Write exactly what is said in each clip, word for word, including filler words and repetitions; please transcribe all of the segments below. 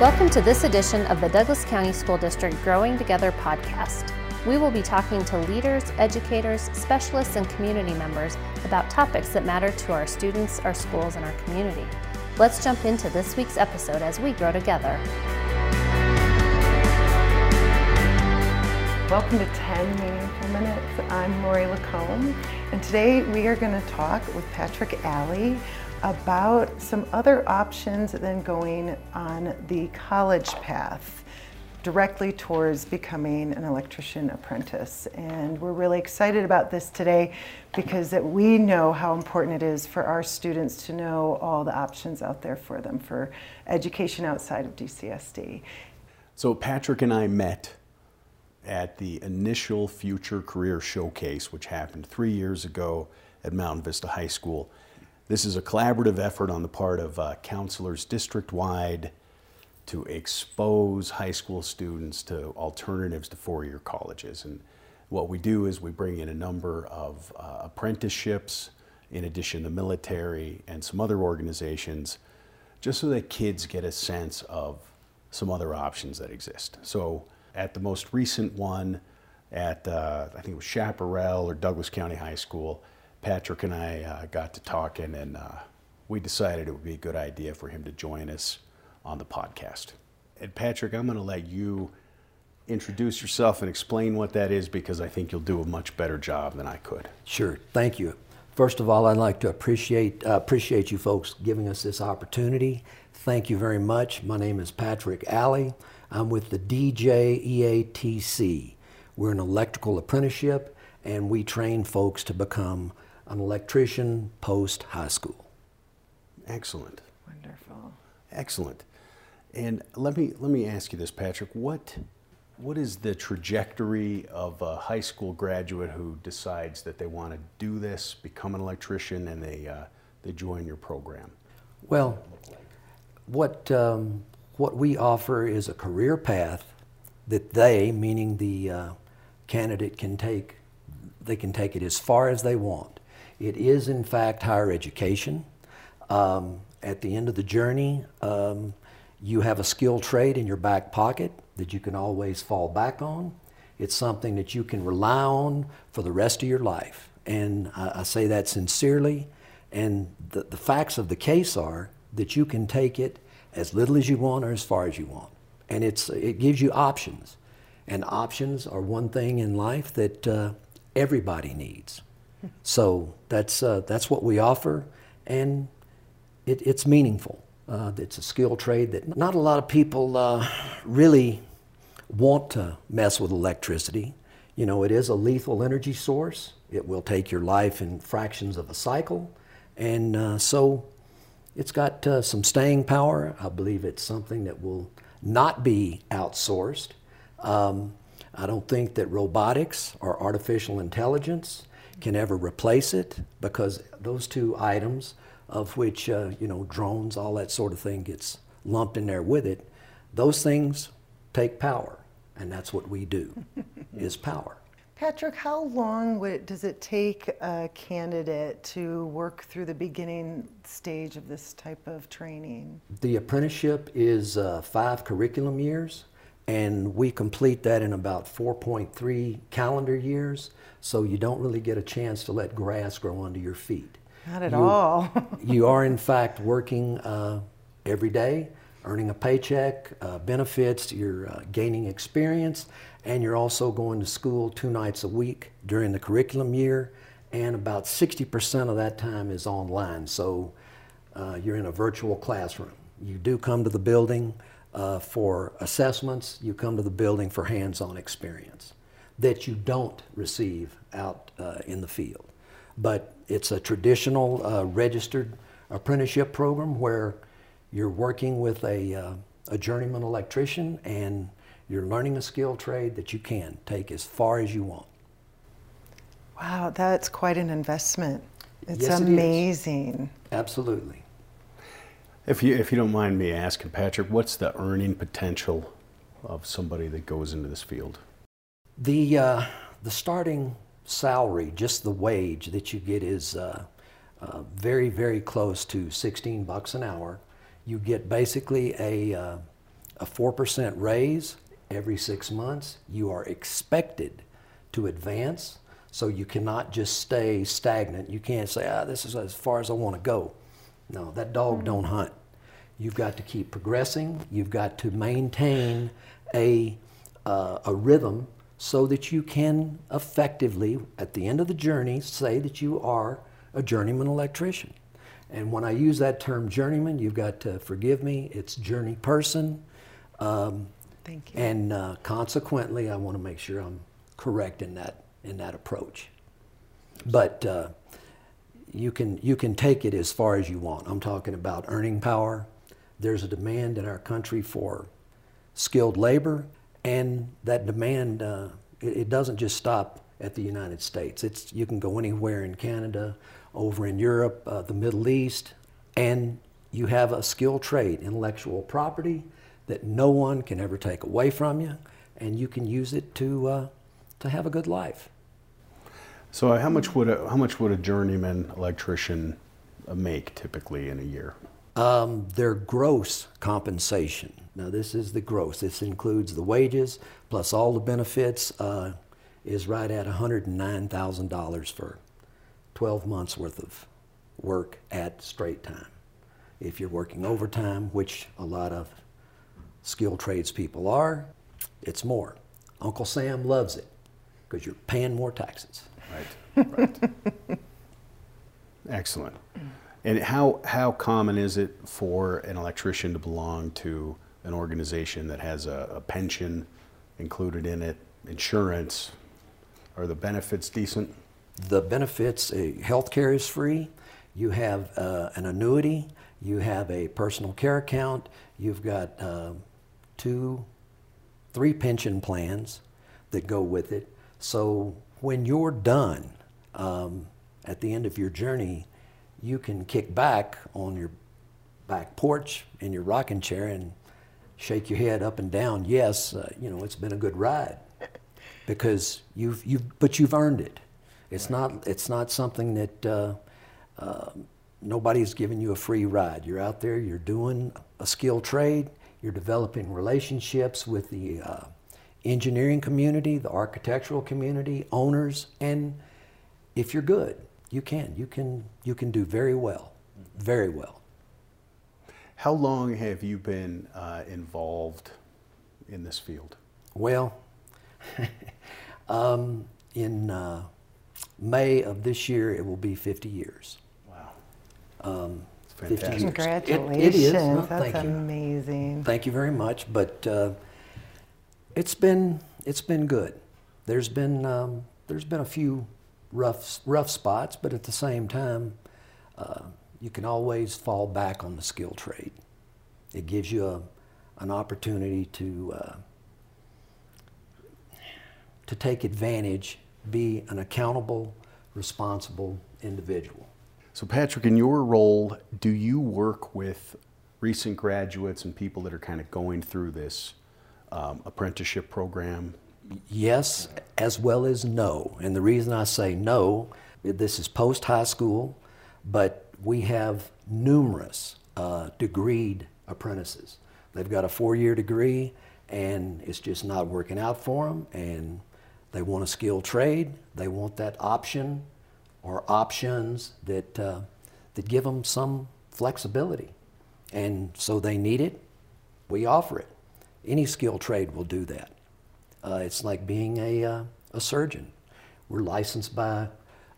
Welcome to this edition of the Douglas County School District Growing Together podcast. We will be talking to leaders, educators, specialists, and community members about topics that matter to our students, our schools, and our community. Let's jump into this week's episode as we grow together. Welcome to ten Meaningful Minutes. I'm Lori Lacombe, and today we are going to talk with Patrick Alley about some other options than going on the college path directly towards becoming an electrician apprentice. And we're really excited about this today because that we know how important it is for our students to know all the options out there for them for education outside of D C S D. So Patrick and I met at the initial Future Career Showcase, which happened three years ago at Mountain Vista High School. This is a collaborative effort on the part of uh, counselors district-wide to expose high school students to alternatives to four-year colleges. And what we do is we bring in a number of uh, apprenticeships, in addition to the military and some other organizations, just so that kids get a sense of some other options that exist. So at the most recent one at, uh, I think it was Chaparral or Douglas County High School, Patrick and I uh, got to talking, and uh, we decided it would be a good idea for him to join us on the podcast. And Patrick, I'm going to let you introduce yourself and explain what that is, because I think you'll do a much better job than I could. Sure. Thank you. First of all, I'd like to appreciate, uh, appreciate you folks giving us this opportunity. Thank you very much. My name is Patrick Alley. I'm with the D J E A T C. We're an electrical apprenticeship, and we train folks to become an electrician post-high school. Excellent. Wonderful. Excellent. And let me let me ask you this, Patrick. What what is the trajectory of a high school graduate who decides that they want to do this, become an electrician, and they uh, they join your program? Well, what um, what we offer is a career path that they, meaning the uh, candidate, can take. They can take it as far as they want. It is, in fact, higher education. Um, at the end of the journey, um, you have a skill trade in your back pocket that you can always fall back on. It's something that you can rely on for the rest of your life. And I, I say that sincerely. And the, the facts of the case are that you can take it as little as you want or as far as you want. And it's, it gives you options. And options are one thing in life that uh, everybody needs. So that's uh, that's what we offer, and it, it's meaningful. Uh, it's a skill trade that not a lot of people uh, really want to mess with electricity. You know, it is a lethal energy source. It will take your life in fractions of a cycle, and uh, so it's got uh, some staying power. I believe it's something that will not be outsourced. Um, I don't think that robotics or artificial intelligence can ever replace it, because those two items, of which uh, you know, drones, all that sort of thing gets lumped in there with it, those things take power, and that's what we do, is power. Patrick, how long would it, does it take a candidate to work through the beginning stage of this type of training? The apprenticeship is uh, five curriculum years. And we complete that in about four point three calendar years, so you don't really get a chance to let grass grow under your feet. Not at you, all. You are, in fact, working uh, every day, earning a paycheck, uh, benefits, you're uh, gaining experience, and you're also going to school two nights a week during the curriculum year, and about sixty percent of that time is online, so uh, you're in a virtual classroom. You do come to the building Uh, for assessments. You come to the building for hands-on experience that you don't receive out uh, in the field. But it's a traditional uh, registered apprenticeship program where you're working with a, uh, a journeyman electrician, and you're learning a skill trade that you can take as far as you want. Wow, that's quite an investment. It's yes, amazing. It is. Absolutely. If you, if you don't mind me asking, Patrick, what's the earning potential of somebody that goes into this field? The, uh, the starting salary, just the wage that you get, is uh, uh, very, very close to sixteen bucks an hour. You get basically a, uh, a four percent raise every six months. You are expected to advance, so you cannot just stay stagnant. You can't say, ah, this is as far as I want to go. No, that dog don't hunt. You've got to keep progressing. You've got to maintain a, uh, a rhythm so that you can effectively, at the end of the journey, say that you are a journeyman electrician. And when I use that term journeyman, you've got to forgive me, it's journey person. Um, Thank you. And uh, consequently, I want to make sure I'm correct in that, in that approach. But uh, you can, you can take it as far as you want. I'm talking about earning power. There's a demand in our country for skilled labor, and that demand, uh, it, it doesn't just stop at the United States. It's, you can go anywhere in Canada, over in Europe, uh, the Middle East, and you have a skilled trade, intellectual property that no one can ever take away from you, and you can use it to, uh, to have a good life. So how much would a, how much would a journeyman electrician make typically in a year? Um, their gross compensation. Now this is the gross. This includes the wages plus all the benefits. Uh, is right at one hundred nine thousand dollars for twelve months worth of work at straight time. If you're working overtime, which a lot of skilled tradespeople are, it's more. Uncle Sam loves it because you're paying more taxes. Right, right. Excellent. And how, how common is it for an electrician to belong to an organization that has a, a pension included in it, insurance? Are the benefits decent? The benefits, uh, health care is free, you have uh, an annuity, you have a personal care account, you've got uh, two, three pension plans that go with it. So when you're done, um, at the end of your journey, you can kick back on your back porch in your rocking chair and shake your head up and down, yes, uh, you know, it's been a good ride. Because you've, you've, but you've earned it. It's right. not, it's not something that uh, uh, nobody's giving you a free ride. You're out there, you're doing a skilled trade, you're developing relationships with the uh, engineering community, the architectural community, owners, and if you're good, you can, you can, you can do very well, very well. How long have you been uh, involved in this field? Well. um, in uh, May of this year, it will be fifty years. Wow. Um, fifty years. Congratulations. It, it is. Well, That's thank amazing. You. Thank you very much. But uh, it's been it's been good. There's been um, there's been a few rough rough spots, but at the same time, uh, you can always fall back on the skill trade. It gives you a, an opportunity to. Uh, to take advantage, be an accountable, responsible individual. So Patrick, in your role, do you work with recent graduates and people that are kind of going through this um, apprenticeship program? Yes, as well as no. And the reason I say no, this is post-high school, but we have numerous uh, degreed apprentices. They've got a four-year degree and it's just not working out for them, and they want a skilled trade. They want that option or options that, uh, that give them some flexibility. And so they need it. We offer it. Any skilled trade will do that. Uh, it's like being a, uh, a surgeon. We're licensed by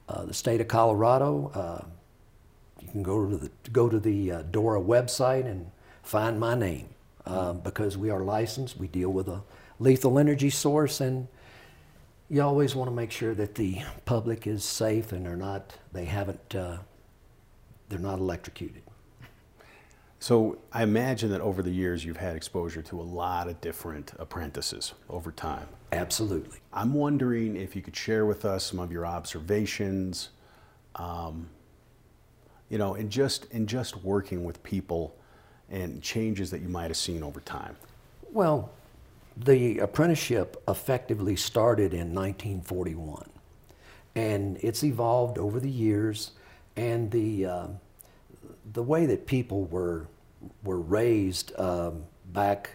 uh, the state of Colorado. Uh, you can go to the, go to the uh, DORA website and find my name. Uh, because we are licensed, we deal with a lethal energy source, and you always want to make sure that the public is safe and they're not, they haven't, uh, they're not electrocuted. So I imagine that over the years you've had exposure to a lot of different apprentices over time. Absolutely. I'm wondering if you could share with us some of your observations, um, you know, in just, in just working with people and changes that you might have seen over time. Well, the apprenticeship effectively started in nineteen forty-one, and it's evolved over the years, and the uh, the way that people were were raised uh, back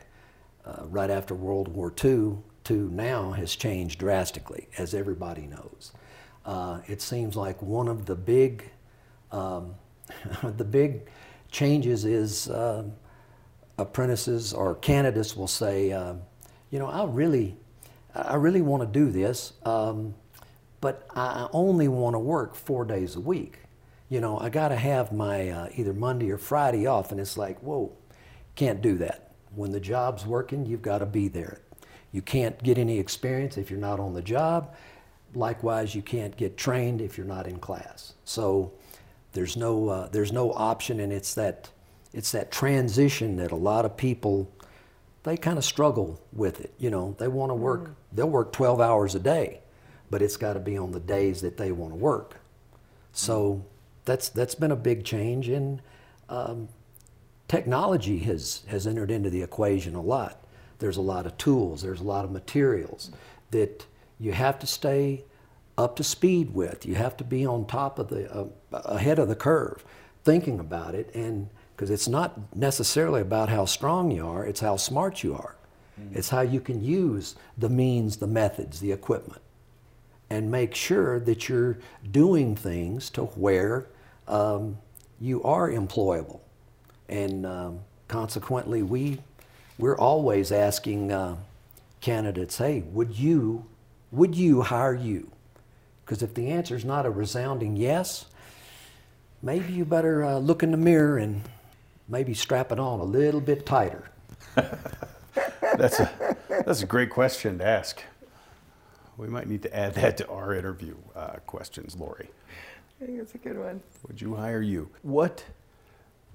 uh, right after World War Two to now has changed drastically, as everybody knows. Uh, it seems like one of the big, um, the big changes is uh, apprentices or candidates will say, uh, you know, I really, I really want to do this, um, but I only want to work four days a week. You know, I got to have my uh, either Monday or Friday off, and it's like, whoa, can't do that. When the job's working, you've got to be there. You can't get any experience if you're not on the job. Likewise, you can't get trained if you're not in class. So there's no uh, there's no option, and it's that it's that transition that a lot of people, they kind of struggle with it. You know, they want to work. Mm-hmm. They'll work twelve hours a day, but it's got to be on the days that they want to work. So that's that's been a big change, and um, technology has has entered into the equation a lot. There's a lot of tools. There's a lot of materials that you have to stay up to speed with. You have to be on top of the, uh, ahead of the curve, thinking about it, and because it's not necessarily about how strong you are, it's how smart you are. Mm-hmm. It's how you can use the means, the methods, the equipment, and make sure that you're doing things to where um, you are employable. And um, consequently, we, we're always asking uh, candidates, hey, would you Would you hire you? Because if the answer is not a resounding yes, maybe you better uh, look in the mirror and maybe strap it on a little bit tighter. that's, a, that's a great question to ask. We might need to add that to our interview uh, questions, Lori. I think that's a good one. Would you hire you? What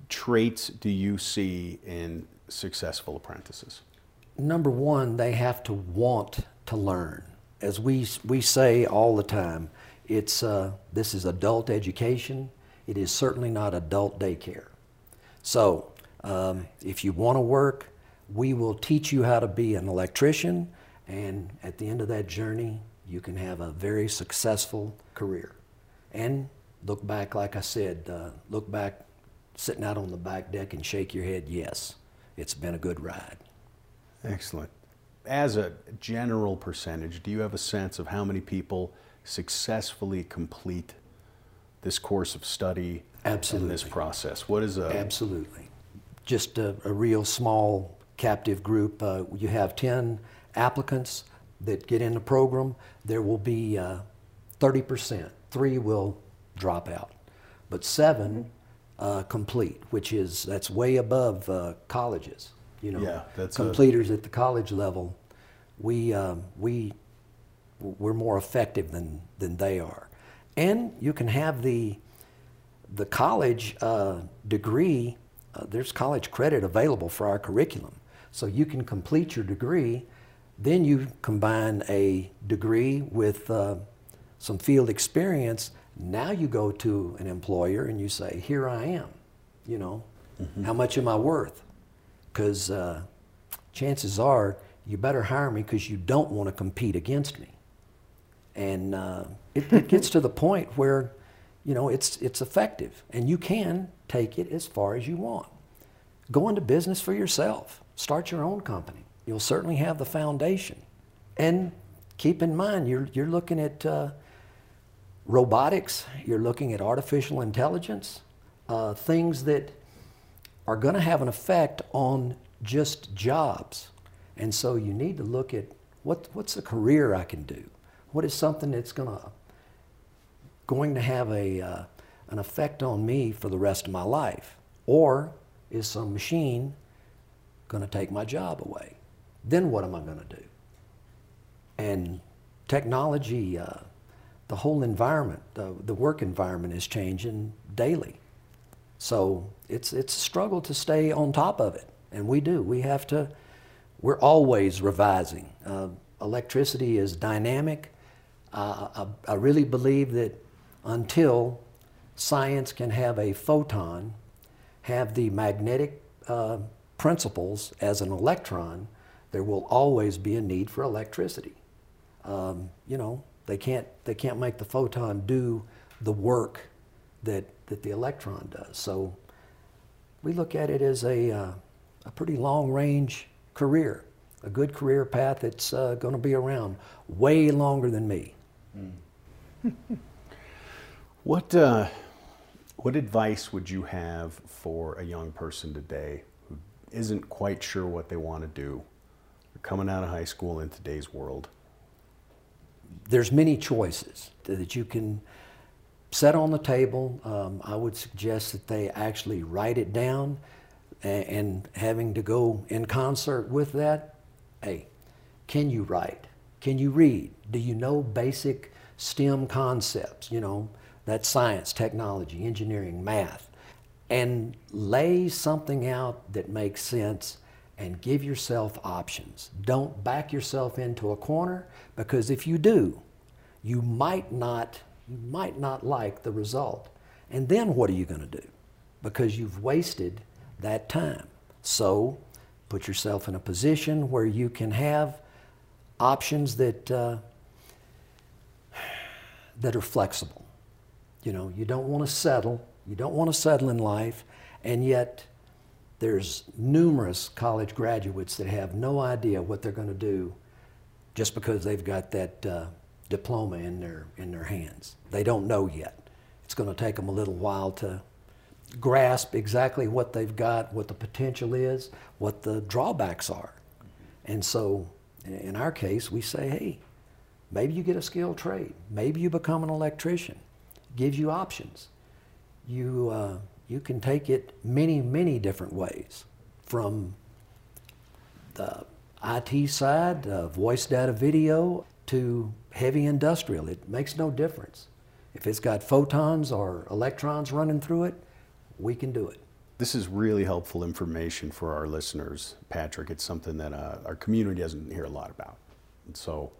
traits do you see in successful apprentices? Number one, they have to want to learn. As we, we say all the time, it's, uh, this is adult education. It is certainly not adult daycare. So um, if you want to work, we will teach you how to be an electrician, and at the end of that journey, you can have a very successful career. And look back, like I said, uh, look back, sitting out on the back deck and shake your head, yes, it's been a good ride. Excellent. As a general percentage, do you have a sense of how many people successfully complete this course of study? Absolutely. And this process? What is a... Absolutely. Just a, a real small captive group. Uh, you have ten applicants that get in the program. There will be uh, thirty percent. Three will drop out, but seven uh, complete, which is, that's way above uh, colleges. You know, yeah, that's completers a... at the college level, we um, we we're more effective than than they are, and you can have the the college uh, degree. Uh, there's college credit available for our curriculum, so you can complete your degree. Then you combine a degree with uh, some field experience. Now you go to an employer and you say, "Here I am. You know, mm-hmm. How much am I worth?" Because uh, chances are you better hire me because you don't want to compete against me. And uh, it, it gets to the point where, you know, it's, it's effective. And you can take it as far as you want. Go into business for yourself. Start your own company. You'll certainly have the foundation. And keep in mind, you're, you're looking at uh, robotics. You're looking at artificial intelligence, uh, things that are going to have an effect on just jobs. And so you need to look at what, what's the career I can do? What is something that's gonna, going to have a, uh, an effect on me for the rest of my life? Or is some machine going to take my job away? Then what am I going to do? And technology, uh, the whole environment, the, the work environment is changing daily. So it's, it's a struggle to stay on top of it, and we do. We have to, we're always revising. Uh, electricity is dynamic. Uh, I, I really believe that until science can have a photon, have the magnetic uh, principles as an electron, there will always be a need for electricity. Um, you know, they can't, they can't make the photon do the work that that the electron does. So we look at it as a, uh, a pretty long range career. a good career path that's uh, going to be around way longer than me. Mm. What, uh, what advice would you have for a young person today who isn't quite sure what they want to do? They're coming out of high school in today's world. There's many choices that you can set on the table. Um, I would suggest that they actually write it down, and, and having to go in concert with that, hey, can you write? Can you read? Do you know basic STEM concepts? You know, that's science, technology, engineering, math. And lay something out that makes sense and give yourself options. Don't back yourself into a corner, because if you do, you might not You might not like the result. And then what are you going to do? Because you've wasted that time. So put yourself in a position where you can have options that, uh, that are flexible. You know, you don't want to settle. You don't want to settle in life. And yet there's numerous college graduates that have no idea what they're going to do just because they've got that uh, diploma in their in their hands. They don't know yet. It's going to take them a little while to grasp exactly what they've got, what the potential is, what the drawbacks are. And so in our case, we say, hey, maybe you get a skilled trade. Maybe you become an electrician. It gives you options. You, uh, you can take it many, many different ways, from the I T side, uh, voice data video, to heavy industrial. It makes no difference. If it's got photons or electrons running through it, we can do it. This is really helpful information for our listeners, Patrick. It's something that uh, our community doesn't hear a lot about. And so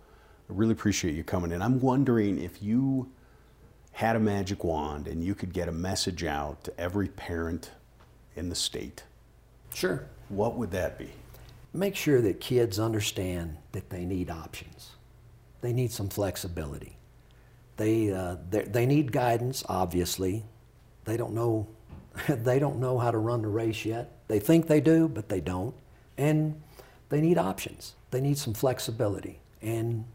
I really appreciate you coming in. I'm wondering, if you had a magic wand and you could get a message out to every parent in the state. Sure. What would that be? Make sure that kids understand that they need options. They need some flexibility. They, uh, they, they need guidance, obviously. They don't know, they don't know how to run the race yet. They think they do, but they don't. And they need options. They need some flexibility. And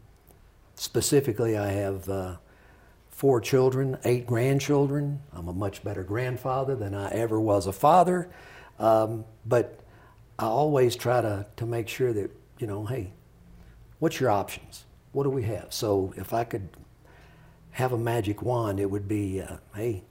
specifically, I have uh, four children, eight grandchildren. I'm a much better grandfather than I ever was a father. Um, but I always try to, to make sure that, you know, hey, what's your options? What do we have? So if I could have a magic wand, it would be, uh, hey,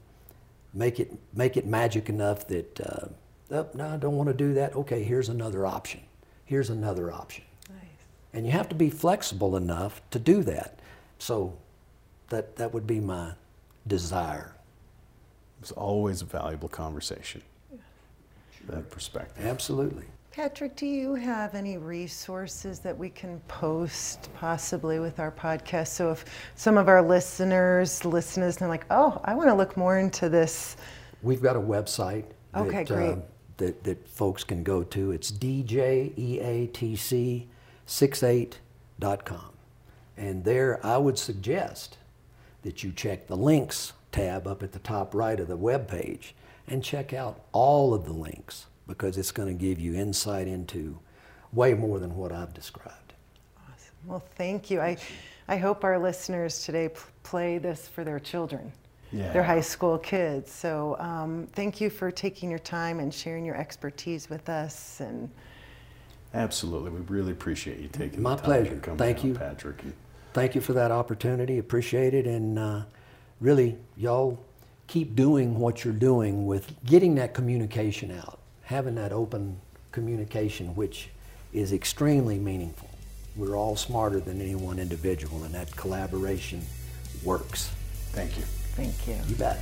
make it make it magic enough that, uh, oh, no, I don't want to do that. Okay, here's another option. Here's another option. Nice. And you have to be flexible enough to do that. So that, that would be my desire. It's always a valuable conversation, yeah. Sure. That perspective. Absolutely. Patrick, do you have any resources that we can post possibly with our podcast? So if some of our listeners listen to this and they're like, oh, I want to look more into this. We've got a website that, okay, great. Uh, that, that folks can go to. It's D J E A T C sixty-eight dot com. And there I would suggest that you check the links tab up at the top right of the webpage and check out all of the links, because it's going to give you insight into way more than what I've described. Awesome. Well, thank you. I, I hope our listeners today p- play this for their children, yeah. Their high school kids. So um, thank you for taking your time and sharing your expertise with us. And absolutely. We really appreciate you taking My the time pleasure. To come thank down, you. Patrick. Thank you for that opportunity. Appreciate it. And uh, really, y'all keep doing what you're doing with getting that communication out. Having that open communication, which is extremely meaningful. We're all smarter than any one individual, and that collaboration works. Thank you. Thank you. You bet.